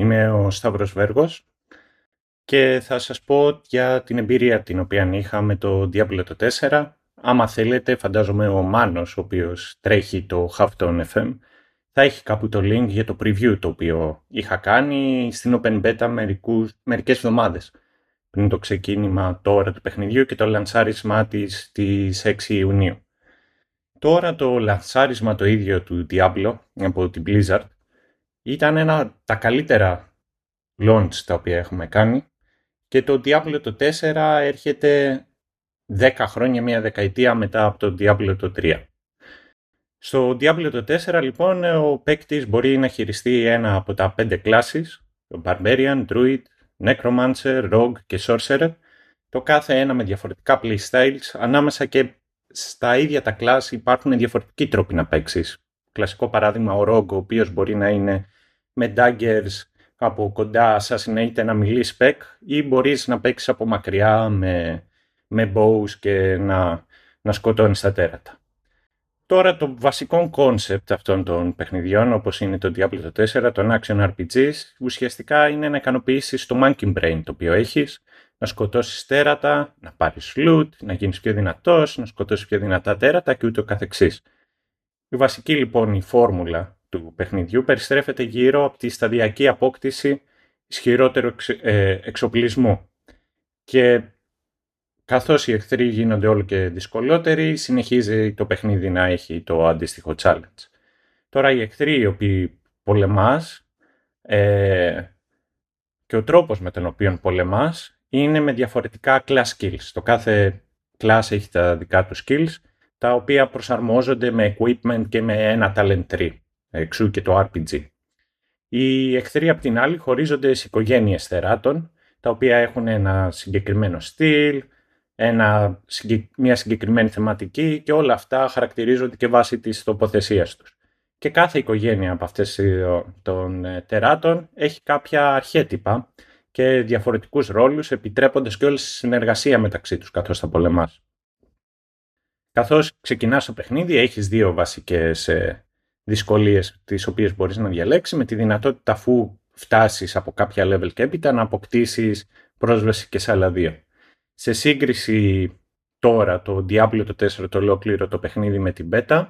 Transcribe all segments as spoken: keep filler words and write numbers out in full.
Είμαι ο Σταύρος Βέργος και θα σας πω για την εμπειρία την οποία είχα με το Diablo τέσσερα. Άμα θέλετε, φαντάζομαι ο Μάνος, ο οποίος τρέχει το Halftone εφ εμ, θα έχει κάπου το link για το preview το οποίο είχα κάνει στην Open Beta μερικούς, μερικές εβδομάδες πριν το ξεκίνημα τώρα του παιχνιδιού και το λανσάρισμα της στις έξι Ιουνίου. Τώρα το λανσάρισμα το ίδιο του Diablo από την Blizzard ήταν ένα από τα καλύτερα launch τα οποία έχουμε κάνει και το Diablo τέσσερα έρχεται δέκα χρόνια, μια δεκαετία μετά από το Diablo τρία. Στο Diablo τέσσερα λοιπόν ο παίκτης μπορεί να χειριστεί ένα από τα πέντε κλάσεις, το Barbarian, Druid, Necromancer, Rogue και Sorcerer, το κάθε ένα με διαφορετικά playstyles. Ανάμεσα και στα ίδια τα κλάσ υπάρχουν διαφορετικοί τρόποι να παίξεις. Κλασικό παράδειγμα ο Rogue, ο οποίος μπορεί να είναι με daggers από κοντά, assassinate ένα melee spec, ή μπορείς να παίξεις από μακριά με, με bows και να, να σκοτώνεις τα τέρατα. Τώρα το βασικό concept αυτών των παιχνιδιών, όπως είναι το Diablo τέσσερα, των action αρ πι τζις, ουσιαστικά είναι να ικανοποιήσεις το monkey brain το οποίο έχεις, να σκοτώσεις τέρατα, να πάρεις loot, να γίνεις πιο δυνατός, να σκοτώσεις πιο δυνατά τέρατα και ούτω καθεξής. Η βασική λοιπόν η φόρμουλα του παιχνιδιού περιστρέφεται γύρω από τη σταδιακή απόκτηση ισχυρότερου εξ, ε, εξοπλισμού και καθώς οι εχθροί γίνονται όλο και δυσκολότεροι, συνεχίζει το παιχνίδι να έχει το αντίστοιχο challenge. Τώρα οι εχθροί οι οποίοι πολεμάς ε, και ο τρόπος με τον οποίο πολεμάς είναι με διαφορετικά class skills. Το κάθε class έχει τα δικά του skills, τα οποία προσαρμόζονται με equipment και με ένα talent tree, εξού και το αρ πι τζι. Οι εχθροί απ' την άλλη χωρίζονται σε οικογένειες θεράτων, τα οποία έχουν ένα συγκεκριμένο στυλ, Ένα, μια συγκεκριμένη θεματική και όλα αυτά χαρακτηρίζονται και βάσει της τοποθεσίας τους. Και κάθε οικογένεια από αυτές των τεράτων έχει κάποια αρχέτυπα και διαφορετικούς ρόλους, επιτρέποντας και όλη τη συνεργασία μεταξύ τους καθώς θα πολεμάς. Καθώς ξεκινάς το παιχνίδι έχεις δύο βασικές δυσκολίες τις οποίες μπορείς να διαλέξεις, με τη δυνατότητα αφού φτάσεις από κάποια level και έπειτα να αποκτήσεις πρόσβαση και σε άλλα δύο. Σε σύγκριση τώρα το Diablo τέσσερα το ολόκληρο το παιχνίδι με την beta,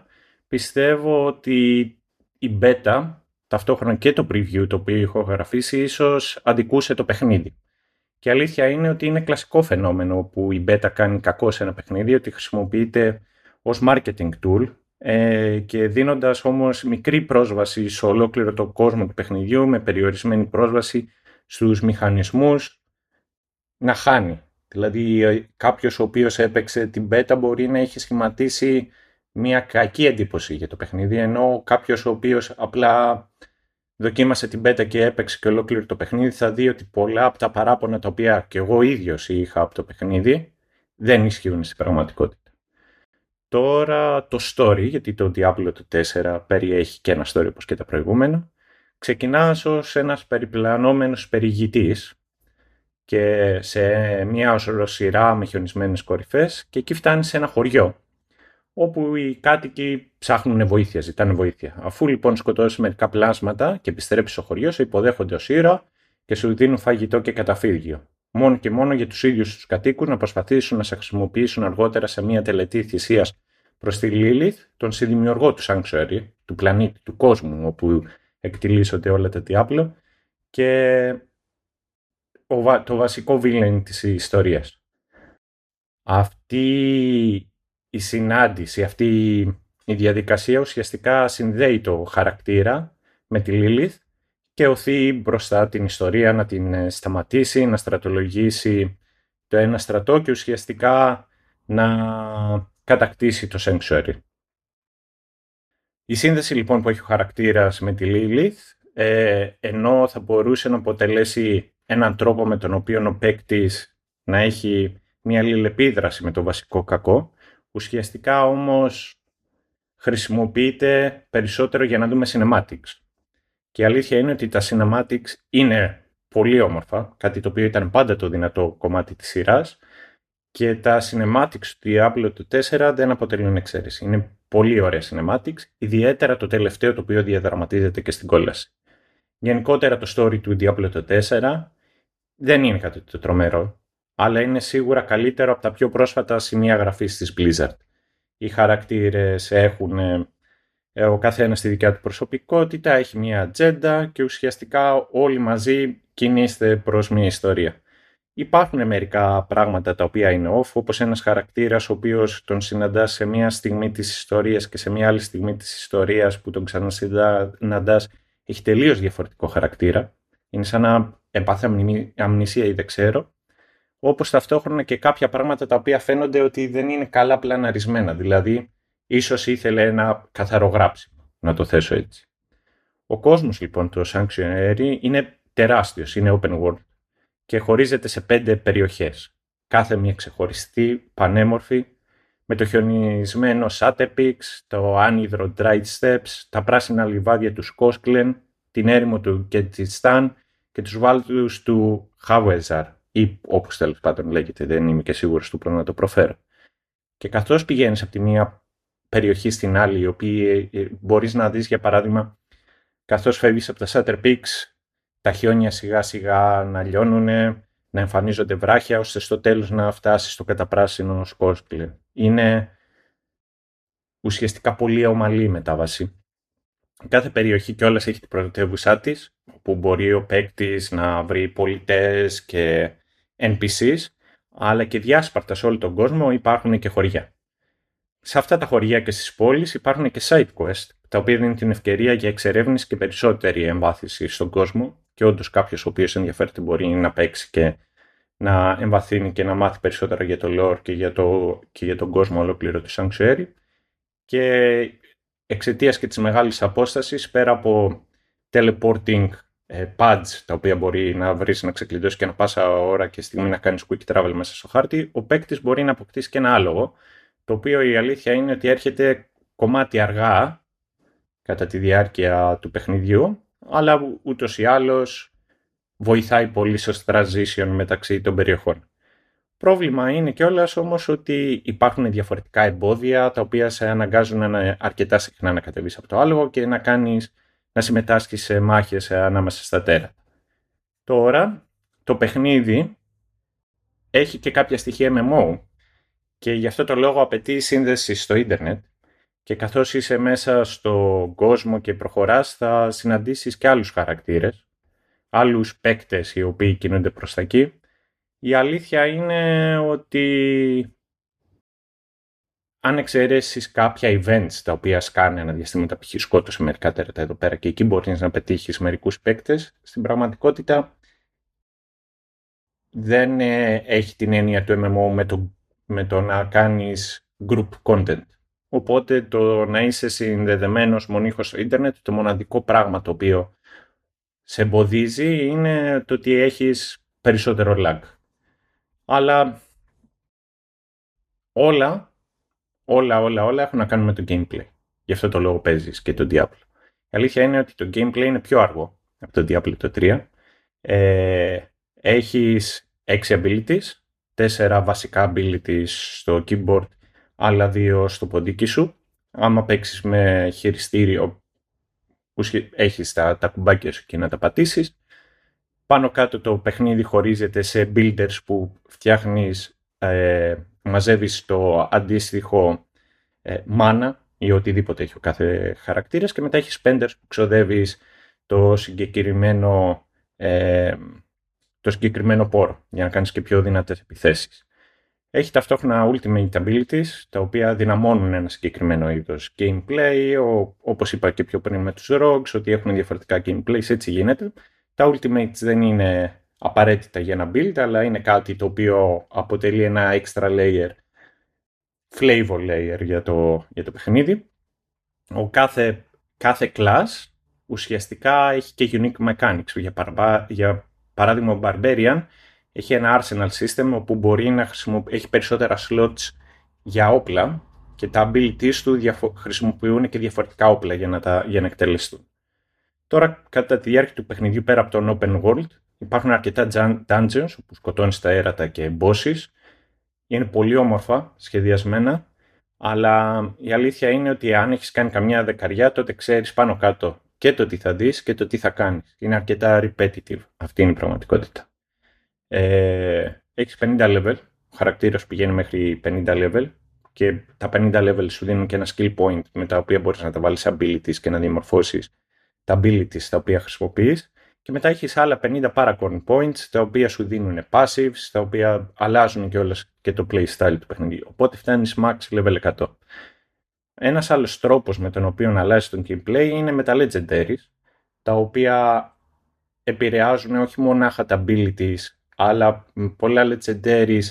πιστεύω ότι η beta, ταυτόχρονα και το preview το οποίο έχω γραφήσει, ίσως αντικούσε το παιχνίδι. Και αλήθεια είναι ότι είναι κλασικό φαινόμενο που η beta κάνει κακό σε ένα παιχνίδι, ότι χρησιμοποιείται ως marketing tool ε, και δίνοντας όμως μικρή πρόσβαση σε ολόκληρο το κόσμο του παιχνιδιού, με περιορισμένη πρόσβαση στους μηχανισμούς, να χάνει. Δηλαδή κάποιος ο οποίος έπαιξε την beta μπορεί να έχει σχηματίσει μια κακή εντύπωση για το παιχνίδι, ενώ κάποιος ο οποίος απλά δοκίμασε την beta και έπαιξε και ολόκληρο το παιχνίδι θα δει ότι πολλά από τα παράπονα τα οποία και εγώ ίδιος είχα από το παιχνίδι δεν ισχύουν στην πραγματικότητα. Τώρα το story, γιατί το Diablo τέσσερα περιέχει και ένα story όπως και τα προηγούμενα, ξεκινάς ως ένας περιπλανόμενος περιηγητής και σε μια σειρά με χιονισμένες κορυφές και εκεί φτάνει σε ένα χωριό όπου οι κάτοικοι ψάχνουν βοήθεια, ζητάνε βοήθεια. Αφού λοιπόν σκοτώσεις μερικά πλάσματα και επιστρέψεις στο χωριό, σε υποδέχονται ως ήρωα και σου δίνουν φαγητό και καταφύγιο. Μόνο και μόνο για τους ίδιους τους κατοίκους να προσπαθήσουν να σε χρησιμοποιήσουν αργότερα σε μια τελετή θυσίας προς τη Lilith, τον συνδημιουργό του Sanctuary, του πλανήτη, του κόσμου όπου εκτυλίσσονται όλα τα Diablo, και το βασικό villain της ιστορίας. Αυτή η συνάντηση, αυτή η διαδικασία ουσιαστικά συνδέει το χαρακτήρα με τη Lilith και οθεί μπροστά την ιστορία να την σταματήσει, να στρατολογήσει το ένα στρατό και ουσιαστικά να κατακτήσει το Sanctuary. Η σύνδεση λοιπόν που έχει ο χαρακτήρας με τη Lilith, ε, ενώ θα μπορούσε να αποτελέσει έναν τρόπο με τον οποίο ο παίκτης να έχει μια αλληλεπίδραση με το βασικό κακό, ουσιαστικά όμως χρησιμοποιείται περισσότερο για να δούμε cinematics. Και η αλήθεια είναι ότι τα cinematics είναι πολύ όμορφα, κάτι το οποίο ήταν πάντα το δυνατό κομμάτι της σειράς, και τα cinematics του Diablo τέσσερα δεν αποτελούν εξαίρεση. Είναι πολύ ωραία cinematics, ιδιαίτερα το τελευταίο το οποίο διαδραματίζεται και στην κόλαση. Γενικότερα το story του Diablo τέσσερα δεν είναι κάτι το τρομερό, αλλά είναι σίγουρα καλύτερο από τα πιο πρόσφατα σημεία γραφής της Blizzard. Οι χαρακτήρες έχουν ε, ο καθένας τη δικιά του προσωπικότητα, έχει μια ατζέντα και ουσιαστικά όλοι μαζί κινείστε προς μια ιστορία. Υπάρχουν μερικά πράγματα τα οποία είναι off, όπως ένας χαρακτήρας ο οποίος τον συναντάς σε μια στιγμή της ιστορίας και σε μια άλλη στιγμή της ιστορίας που τον ξανασυναντάς έχει τελείως διαφορετικό χαρακτήρα. Είναι σαν να έπαθε αμνησία ή δεν ξέρω. Όπως ταυτόχρονα και κάποια πράγματα τα οποία φαίνονται ότι δεν είναι καλά πλαναρισμένα. Δηλαδή, ίσως ήθελε ένα καθαρό γράψιμο, να το θέσω έτσι. Ο κόσμος λοιπόν του Sanctuary είναι τεράστιος, είναι open world και χωρίζεται σε πέντε περιοχές. Κάθε μία ξεχωριστή, πανέμορφη, με το χιονισμένο Sutter Peaks, το άνυδρο Dry Steppes, τα πράσινα λιβάδια του Scosglen, την έρημο του Kehjistan και τους βάλτους του Hawezar, ή όπως τέλος πάντων λέγεται, δεν είμαι και σίγουρος του πρώτα να το προφέρω. Και καθώς πηγαίνεις από τη μία περιοχή στην άλλη, η οποία μπορείς να δεις, για παράδειγμα, καθώς φεύγεις από τα Sutter Peaks, τα χιόνια σιγά σιγά να λιώνουνε, να εμφανίζονται βράχια, ώστε στο τέλος να φτάσεις στο καταπράσινο Σκόσκλιν. Είναι ουσιαστικά πολύ ομαλή η μετάβαση. Κάθε περιοχή κιόλας έχει την πρωτεύουσά της, που μπορεί ο παίκτης να βρει πολιτές και εν πι σις, αλλά και διάσπαρτα σε όλο τον κόσμο υπάρχουν και χωριά. Σε αυτά τα χωριά και στις πόλεις υπάρχουν και side quest, τα οποία δίνουν την ευκαιρία για εξερεύνηση και περισσότερη εμβάθυνση στον κόσμο και όντως κάποιος ο οποίος ενδιαφέρεται μπορεί να παίξει και να εμβαθύνει και να μάθει περισσότερα για το lore και για, το, και για τον κόσμο ολόκληρο του Sanctuary. Και εξαιτίας και της μεγάλης απόστασης, πέρα από teleporting pads τα οποία μπορεί να βρεις, να ξεκλειδώσεις και να πάσα ώρα και στιγμή να κάνεις quick travel μέσα στο χάρτη, ο παίκτης μπορεί να αποκτήσει και ένα άλογο, το οποίο η αλήθεια είναι ότι έρχεται κομμάτι αργά κατά τη διάρκεια του παιχνιδιού, αλλά ούτως ή άλλως βοηθάει πολύ στο transition μεταξύ των περιοχών. Πρόβλημα είναι κιόλας όμως ότι υπάρχουν διαφορετικά εμπόδια τα οποία σε αναγκάζουν αρκετά συχνά να κατεβείς από το άλογο και να, κάνεις, να συμμετάσχεις σε μάχες ανάμεσα στα τέρα. Τώρα το παιχνίδι έχει και κάποια στοιχεία εμ εμ ο και γι' αυτό το λόγο απαιτεί σύνδεση στο ίντερνετ. Και καθώς είσαι μέσα στον κόσμο και προχωράς, θα συναντήσεις και άλλους χαρακτήρες, άλλους παίκτες οι οποίοι κινούνται προς τα εκεί. Η αλήθεια είναι ότι αν εξαιρέσεις κάποια events τα οποία σκάνε ένα διαστήμα, τα π.χ. σκότωσε μερικά τέρατα εδώ πέρα και εκεί μπορείς να πετύχεις μερικούς παίκτες, στην πραγματικότητα δεν έχει την έννοια του εμ εμ ο με το, με το να κάνεις group content. Οπότε το να είσαι συνδεδεμένος μονίχως στο ίντερνετ, το μοναδικό πράγμα το οποίο σε εμποδίζει είναι το ότι έχεις περισσότερο lag. Αλλά όλα, όλα, όλα, όλα έχουν να κάνουν με το gameplay. Γι' αυτό το λόγο παίζεις και το Diablo. Η αλήθεια είναι ότι το gameplay είναι πιο αργό από το Diablo το τρία. Ε, έχεις έξι abilities, τέσσερα βασικά abilities στο keyboard, άλλα δύο στο ποντίκι σου. Άμα παίξεις με χειριστήριο, έχεις τα, τα κουμπάκια σου και να τα πατήσεις. Πάνω κάτω το παιχνίδι χωρίζεται σε builders που φτιάχνεις, ε, μαζεύεις το αντίστοιχο ε, mana ή οτιδήποτε έχει ο κάθε χαρακτήρας και μετά έχεις spenders που ξοδεύεις το συγκεκριμένο, ε, το συγκεκριμένο πόρο για να κάνεις και πιο δυνατές επιθέσεις. Έχει ταυτόχρονα ultimate abilities, τα οποία δυναμώνουν ένα συγκεκριμένο είδος gameplay, ο, όπως είπα και πιο πριν με τους Rogues, ότι έχουν διαφορετικά gameplays, έτσι γίνεται. Τα ultimates δεν είναι απαραίτητα για ένα build, αλλά είναι κάτι το οποίο αποτελεί ένα extra layer, flavor layer για το, για το παιχνίδι. Ο κάθε, κάθε class ουσιαστικά έχει και unique mechanics, για, παρα, για παράδειγμα ο Barbarian, έχει ένα arsenal system όπου μπορεί να χρησιμοποιήσει, έχει περισσότερα slots για όπλα και τα abilities του διαφο- χρησιμοποιούν και διαφορετικά όπλα για να, τα, για να εκτελεστούν. Τώρα κατά τη διάρκεια του παιχνιδιού πέρα από τον open world υπάρχουν αρκετά dungeons όπου σκοτώνεις τα έρατα και bosses. Είναι πολύ όμορφα σχεδιασμένα, αλλά η αλήθεια είναι ότι αν έχεις κάνει καμιά δεκαριά τότε ξέρεις πάνω κάτω και το τι θα δεις και το τι θα κάνεις. Είναι αρκετά repetitive. Αυτή είναι η πραγματικότητα. Ε, έχεις πενήντα level. Ο χαρακτήρας πηγαίνει μέχρι πενήντα level και τα πενήντα level σου δίνουν και ένα skill point με τα οποία μπορείς να τα βάλεις abilities και να διαμορφώσεις τα abilities τα οποία χρησιμοποιείς. Και μετά έχεις άλλα πενήντα paracorn points τα οποία σου δίνουν passives, τα οποία αλλάζουν και όλες και το playstyle του παιχνιδιού. Οπότε φτάνεις max level εκατό. Ένας άλλος τρόπος με τον οποίο αλλάζει τον gameplay είναι με τα legendaries, τα οποία επηρεάζουν όχι μονάχα τα abilities, αλλά πολλά legendaries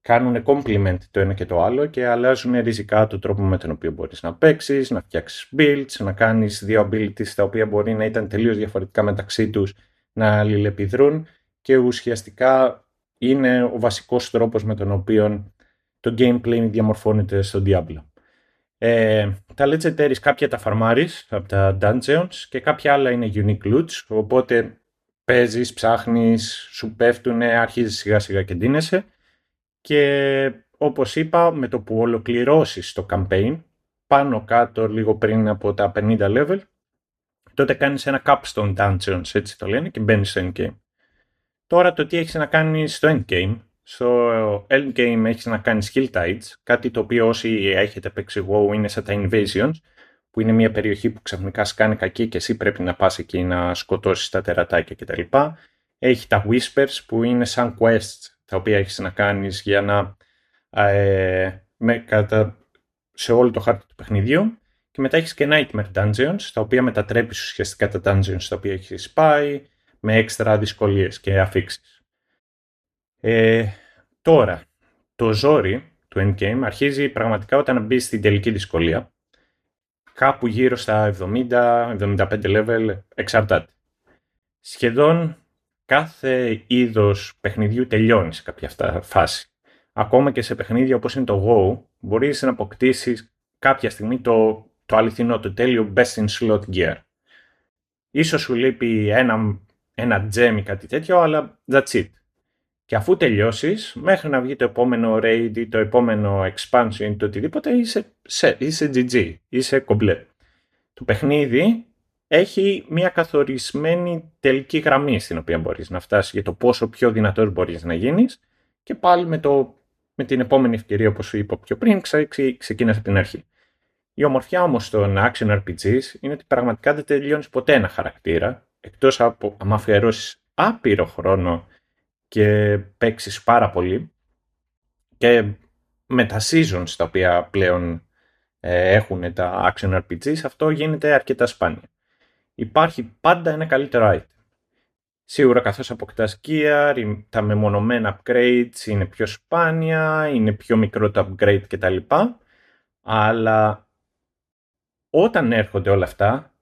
κάνουν compliment το ένα και το άλλο και αλλάζουν ριζικά τον τρόπο με τον οποίο μπορείς να παίξεις, να φτιάξεις builds, να κάνεις δύο abilities τα οποία μπορεί να ήταν τελείως διαφορετικά μεταξύ τους, να αλληλεπιδρούν, και ουσιαστικά είναι ο βασικός τρόπος με τον οποίο το gameplay διαμορφώνεται στον Diablo. Ε, τα legendaries κάποια τα φαρμάρεις από τα dungeons και κάποια άλλα είναι unique loots, οπότε παίζεις, ψάχνεις, σου πέφτουν, αρχίζεις σιγά σιγά και ντύνεσαι. Και όπως είπα, με το που ολοκληρώσεις το campaign, πάνω κάτω λίγο πριν από τα πενήντα level, τότε κάνεις ένα capstone dungeons, έτσι το λένε, και μπαίνεις στο endgame. Τώρα το τι έχεις να κάνεις στο endgame. Στο endgame έχεις να κάνεις hill tides, κάτι το οποίο όσοι έχετε παίξει WoW είναι σαν τα invasions, που είναι μια περιοχή που ξαφνικά σκάνε κακή και εσύ πρέπει να πας εκεί να σκοτώσεις τα τερατάκια κτλ. Έχει τα whispers που είναι σαν quests, τα οποία έχεις να κάνεις για να, ε, με, κατά, σε όλο το χάρτη του παιχνιδιού. Και μετά έχεις και Nightmare Dungeons, τα οποία μετατρέπεις ουσιαστικά τα Dungeons τα οποία έχεις πάει, με έξτρα δυσκολίες και αφήξεις. Ε, τώρα, το ζόρι του endgame αρχίζει πραγματικά όταν μπεις στην τελική δυσκολία. Κάπου γύρω στα εβδομήντα εβδομήντα πέντε level, εξαρτάται. Σχεδόν κάθε είδος παιχνιδιού τελειώνει σε κάποια αυτά φάση. Ακόμα και σε παιχνίδια όπως είναι το WoW, μπορείς να αποκτήσεις κάποια στιγμή το, το αληθινό, το τέλειο best in slot gear. Ίσως σου λείπει ένα, ένα gem ή κάτι τέτοιο, αλλά that's it. Και αφού τελειώσεις, μέχρι να βγει το επόμενο raid ή το επόμενο expansion ή το οτιδήποτε, είσαι, σε, είσαι τζι τζι, είσαι κομπλέ. Το παιχνίδι έχει μια καθορισμένη τελική γραμμή στην οποία μπορείς να φτάσεις για το πόσο πιο δυνατός μπορείς να γίνεις, και πάλι με, το, με την επόμενη ευκαιρία, όπως σου είπα πιο πριν, ξε, ξε, ξεκίνησε από την αρχή. Η ομορφιά όμως των action αρ πι τζις είναι ότι πραγματικά δεν τελειώνεις ποτέ ένα χαρακτήρα, εκτός από αν αφιερώσεις άπειρο χρόνο και παίξεις πάρα πολύ, και με τα seasons τα οποία πλέον ε, έχουν τα action αρ πι τζις, αυτό γίνεται αρκετά σπάνια. Υπάρχει πάντα ένα καλύτερο item. Σίγουρα, καθώς αποκτάς gear, τα μεμονωμένα upgrades είναι πιο σπάνια, είναι πιο μικρό το upgrade κτλ. Αλλά όταν έρχονται όλα αυτά,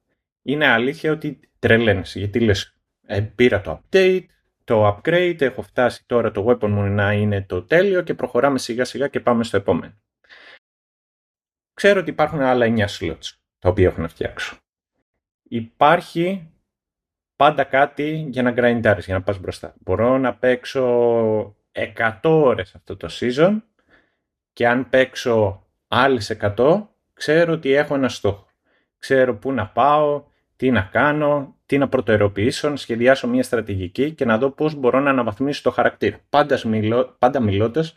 είναι αλήθεια ότι τρελαίνεις. Γιατί λες, ε, πήρα το update, το upgrade, έχω φτάσει τώρα, το weapon μου να είναι το τέλειο και προχωράμε σιγά σιγά και πάμε στο επόμενο. Ξέρω ότι υπάρχουν άλλα εννιά slots, τα οποία έχω να φτιάξω. Υπάρχει πάντα κάτι για να grindάρεις, για να πας μπροστά. Μπορώ να παίξω εκατό ώρες αυτό το season, και αν παίξω άλλες εκατό, ξέρω ότι έχω ένα στόχο. Ξέρω πού να πάω, τι να κάνω, τι να προτεραιοποιήσω, να σχεδιάσω μια στρατηγική και να δω πώς μπορώ να αναβαθμίσω το χαρακτήρα. Πάντα, μιλώ, πάντα μιλώντας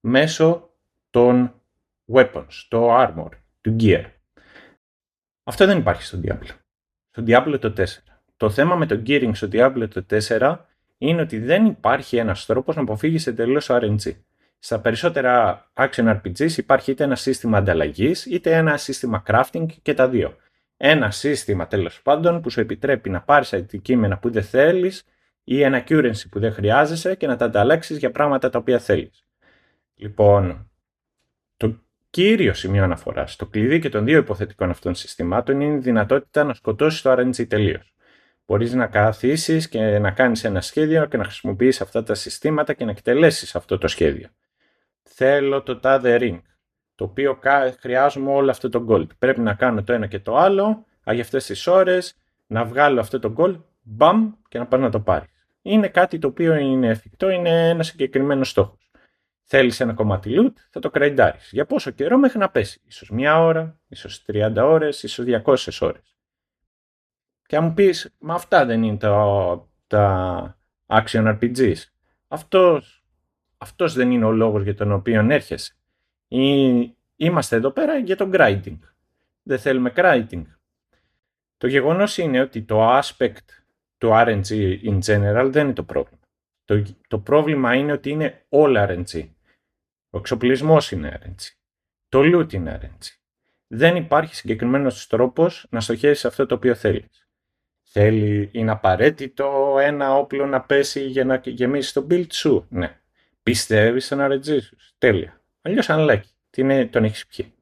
μέσω των weapons, το armor, του gear. Αυτό δεν υπάρχει στον Diablo. Στο Diablo το τέσσερα. Το θέμα με το gearing στο Diablo το τέσσερα είναι ότι δεν υπάρχει ένας τρόπος να αποφύγεις εντελώς αρ εν τζι. Στα περισσότερα action αρ πι τζις υπάρχει είτε ένα σύστημα ανταλλαγής, είτε ένα σύστημα crafting, και τα δύο. Ένα σύστημα, τέλος πάντων, που σου επιτρέπει να πάρεις αντικείμενα που δεν θέλεις ή ένα currency που δεν χρειάζεσαι και να τα ανταλλάξεις για πράγματα τα οποία θέλεις. Λοιπόν, το κύριο σημείο αναφοράς, το κλειδί και των δύο υποθετικών αυτών συστημάτων, είναι η δυνατότητα να σκοτώσεις το αρ εν τζι τελείως. Μπορείς να καθίσεις και να κάνεις ένα σχέδιο και να χρησιμοποιείς αυτά τα συστήματα και να εκτελέσεις αυτό το σχέδιο. Θέλω το τάδε ring, το οποίο χρειάζομαι όλο αυτό το gold. Πρέπει να κάνω το ένα και το άλλο, για αυτές τις ώρες, να βγάλω αυτό το gold, μπαμ, και να πάω να το πάρεις. Είναι κάτι το οποίο είναι εφικτό, είναι ένα συγκεκριμένο στόχο. Θέλεις ένα κομμάτι loot, θα το κρεντάρεις. Για πόσο καιρό? Μέχρι να πέσει. Ίσως μία ώρα, ίσως τριάντα ώρες, ίσως διακόσιες ώρες. Και αν μου πεις, μα αυτά δεν είναι τα, τα action αρ πι τζις. Αυτός, αυτός δεν είναι ο λόγος για τον οποίο έρχεσαι. Ή, είμαστε εδώ πέρα για το grinding. Δεν θέλουμε grinding. Το γεγονός είναι ότι το aspect του αρ εν τζι in general δεν είναι το πρόβλημα. Το, το πρόβλημα είναι ότι είναι όλα αρ εν τζι. Ο εξοπλισμός είναι αρ εν τζι. Το loot είναι αρ εν τζι. Δεν υπάρχει συγκεκριμένος τρόπος να στοχεύσεις αυτό το οποίο θέλεις. Θέλει, είναι απαραίτητο ένα όπλο να πέσει για να γεμίσεις το build σου. Ναι. Πιστεύεις στον αρ εν τζι σου. Τέλεια. Αλλιώς ανλάκι. Τι είναι, τον έχεις πιει.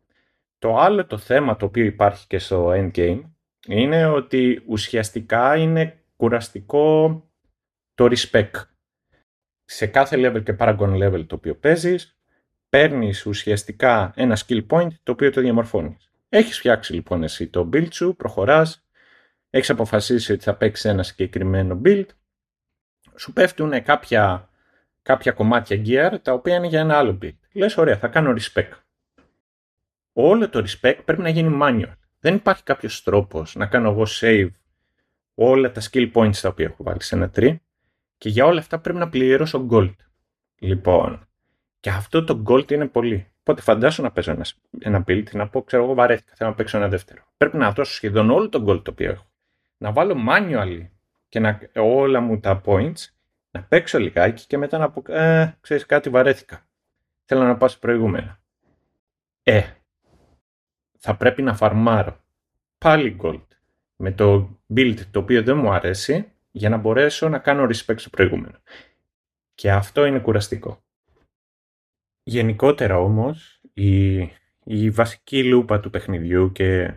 Το άλλο το θέμα το οποίο υπάρχει και στο endgame είναι ότι ουσιαστικά είναι κουραστικό το respec. Σε κάθε level και paragon level το οποίο παίζεις, παίρνεις ουσιαστικά ένα skill point το οποίο το διαμορφώνεις. Έχεις φτιάξει λοιπόν εσύ το build σου, προχωράς, έχεις αποφασίσει ότι θα παίξεις ένα συγκεκριμένο build, σου πέφτουν κάποια, κάποια κομμάτια gear τα οποία είναι για ένα άλλο build. Λες ωραία, θα κάνω respec. Όλο το respec πρέπει να γίνει manual. Δεν υπάρχει κάποιος τρόπος να κάνω εγώ save όλα τα skill points τα οποία έχω βάλει σε ένα tree και για όλα αυτά πρέπει να πληρώσω gold. Λοιπόν, και αυτό το gold είναι πολύ. Οπότε φαντάσου να παίζω ένα, ένα build, να πω, ξέρω εγώ βαρέθηκα, θέλω να παίξω ένα δεύτερο. Πρέπει να δώσω σχεδόν όλο το gold το οποίο έχω. Να βάλω manually και να, όλα μου τα points, να παίξω λιγάκι και μετά να πω, ε, ξέρεις κάτι, βαρέθηκα. Θέλω να πάω σε προηγούμενα. Ε, θα πρέπει να φαρμάρω πάλι gold με το build το οποίο δεν μου αρέσει για να μπορέσω να κάνω respect στο προηγούμενο. Και αυτό είναι κουραστικό. Γενικότερα όμως η, η βασική λούπα του παιχνιδιού και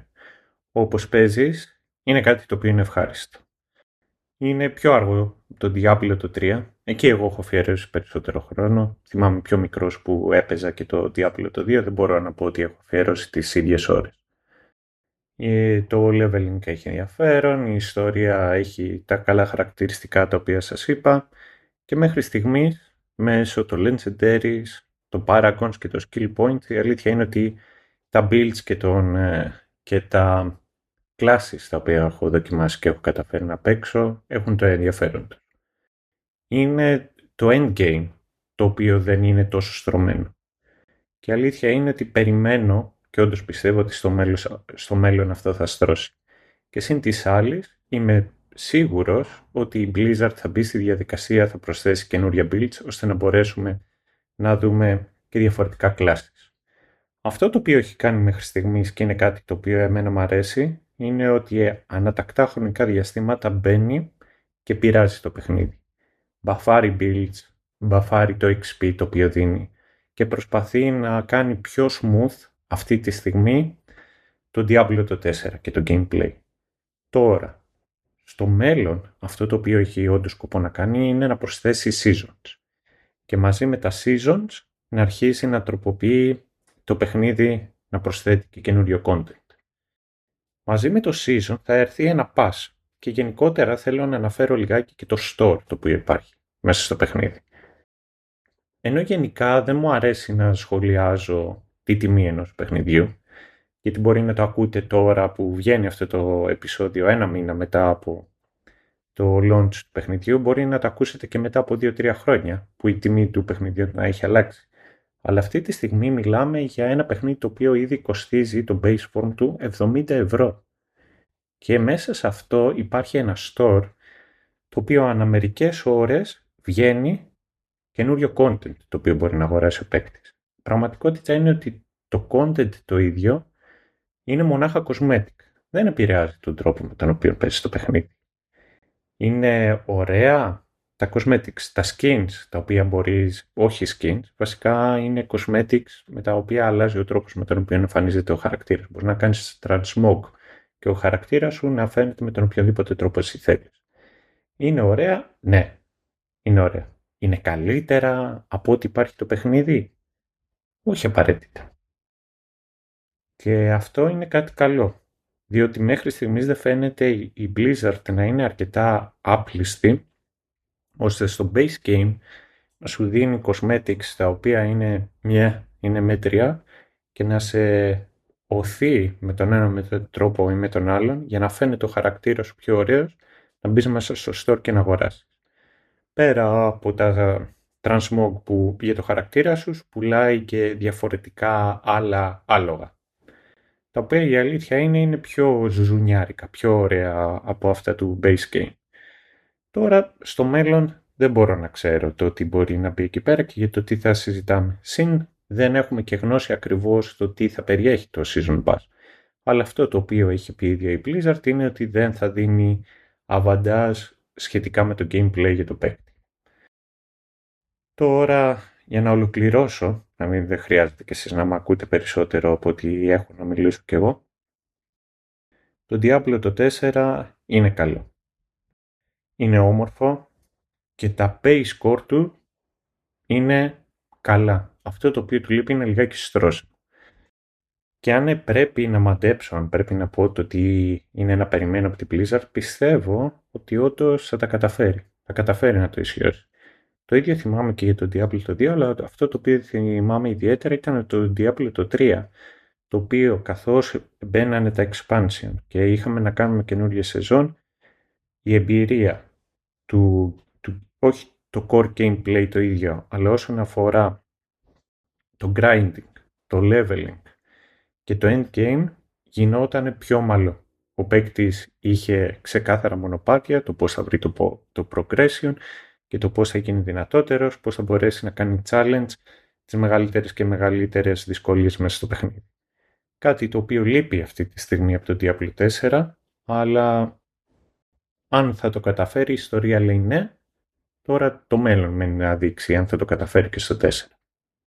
όπως παίζεις είναι κάτι το οποίο είναι ευχάριστο. Είναι πιο αργό το Diablo το τρία. Εκεί εγώ έχω αφιερώσει περισσότερο χρόνο. Θυμάμαι πιο μικρός που έπαιζα και το Diablo το δύο. Δεν μπορώ να πω ότι έχω αφιερώσει τις ίδιες ώρες. Ε, το leveling έχει ενδιαφέρον. Η ιστορία έχει τα καλά χαρακτηριστικά τα οποία σας είπα. Και μέχρι στιγμής μέσω των Legendaries, των Paragons και των Skill Points η αλήθεια είναι ότι τα builds και, τον, και τα classes τα οποία έχω δοκιμάσει και έχω καταφέρει να παίξω έχουν το ενδιαφέρον. Είναι το endgame το οποίο δεν είναι τόσο στρωμένο. Και η αλήθεια είναι ότι περιμένω και όντως πιστεύω ότι στο μέλλον, στο μέλλον αυτό θα στρώσει. Και σύν της άλλης είμαι σίγουρος ότι η Blizzard θα μπει στη διαδικασία, θα προσθέσει καινούρια builds ώστε να μπορέσουμε να δούμε και διαφορετικά classes. Αυτό το οποίο έχει κάνει μέχρι στιγμής και είναι κάτι το οποίο εμένα μου αρέσει είναι ότι ανατακτά χρονικά διαστήματα μπαίνει και πειράζει το παιχνίδι. Μπαφάρει builds, μπαφάρει το εξ πι το οποίο δίνει και προσπαθεί να κάνει πιο smooth αυτή τη στιγμή το Diablo το τέσσερα και το gameplay. Τώρα, στο μέλλον αυτό το οποίο έχει όντως σκοπό να κάνει είναι να προσθέσει seasons και μαζί με τα seasons να αρχίσει να τροποποιεί το παιχνίδι, να προσθέτει και καινούριο content. Μαζί με το season θα έρθει ένα pass και γενικότερα θέλω να αναφέρω λιγάκι και το store το οποίο υπάρχει μέσα στο παιχνίδι. Ενώ γενικά δεν μου αρέσει να σχολιάζω τη τιμή ενός παιχνιδιού, γιατί μπορεί να το ακούτε τώρα που βγαίνει αυτό το επεισόδιο ένα μήνα μετά από το launch του παιχνιδιού, μπορεί να το ακούσετε και μετά από δύο τρία χρόνια που η τιμή του παιχνιδιού να έχει αλλάξει. Αλλά αυτή τη στιγμή μιλάμε για ένα παιχνίδι το οποίο ήδη κοστίζει το base form του εβδομήντα ευρώ. Και μέσα σε αυτό υπάρχει ένα store το οποίο ανά μερικές ώρες βγαίνει καινούριο content το οποίο μπορεί να αγοράσει ο παίκτης. Πραγματικότητα είναι ότι το content το ίδιο είναι μονάχα cosmetic. Δεν επηρεάζει τον τρόπο με τον οποίο παίζεις το παιχνίδι. Είναι ωραία τα cosmetics, τα skins τα οποία μπορείς, όχι skins, βασικά είναι cosmetics με τα οποία αλλάζει ο τρόπος με τον οποίο εμφανίζεται ο χαρακτήρας. Μπορείς να κάνεις transmog και ο χαρακτήρας σου να φαίνεται με τον οποιοδήποτε τρόπο εσύ θέλεις. Είναι ωραία, ναι, είναι ωραία. Είναι καλύτερα από ό,τι υπάρχει το παιχνίδι. Όχι απαραίτητα. Και αυτό είναι κάτι καλό. Διότι μέχρι στιγμής δεν φαίνεται η Blizzard να είναι αρκετά άπληστη ώστε στο base game να σου δίνει cosmetics τα οποία είναι μια, είναι μέτρια και να σε οθεί με τον ένα με τον τρόπο ή με τον άλλον για να φαίνεται ο χαρακτήρα σου πιο ωραίος, να μπεις μέσα στο store και να αγοράσεις. Πέρα από τα transmog που για το χαρακτήρα σου, πουλάει και διαφορετικά άλλα άλογα. Τα οποία η αλήθεια είναι, είναι πιο ζουζουνιάρικα, πιο ωραία από αυτά του base game. Τώρα, στο μέλλον δεν μπορώ να ξέρω το τι μπορεί να μπει εκεί πέρα και για το τι θα συζητάμε. Συν δεν έχουμε και γνώση ακριβώς το τι θα περιέχει το Season Pass. Αλλά αυτό το οποίο έχει πει η ίδια η Blizzard είναι ότι δεν θα δίνει αβαντάζ σχετικά με το gameplay για το παίκτη. Τώρα, για να ολοκληρώσω, να μην δεν χρειάζεται και εσείς να μ' ακούτε περισσότερο από ό,τι έχω να μιλήσω κι εγώ, το Diablo το τέσσερα είναι καλό. Είναι όμορφο και τα base core του είναι καλά. Αυτό το οποίο του λείπει είναι λιγάκι στρώσιμο. Και αν πρέπει να μαντέψω, αν πρέπει να πω το τι είναι να περιμένω από την Blizzard, πιστεύω ότι όντως θα τα καταφέρει. Θα καταφέρει να το ισχυώσει. Το ίδιο θυμάμαι και για το Diablo το δύο, αλλά αυτό το οποίο θυμάμαι ιδιαίτερα ήταν το Diablo το τρία, το οποίο καθώς μπαίνανε τα expansion και είχαμε να κάνουμε καινούργιες σεζόν, η εμπειρία του, του, όχι το core gameplay το ίδιο, αλλά όσον αφορά το grinding, το leveling και το endgame γινόταν πιο μαλό. Ο παίκτης είχε ξεκάθαρα μονοπάτια, το πώς θα βρει το, το progression και το πώς θα γίνει δυνατότερος, πώς θα μπορέσει να κάνει challenge τις μεγαλύτερες και μεγαλύτερες δυσκολίες μέσα στο παιχνίδι. Κάτι το οποίο λείπει αυτή τη στιγμή από το Diablo τέσσερα, αλλά αν θα το καταφέρει η ιστορία λέει ναι, τώρα το μέλλον μένει να δείξει αν θα το καταφέρει και στο τέσσερα.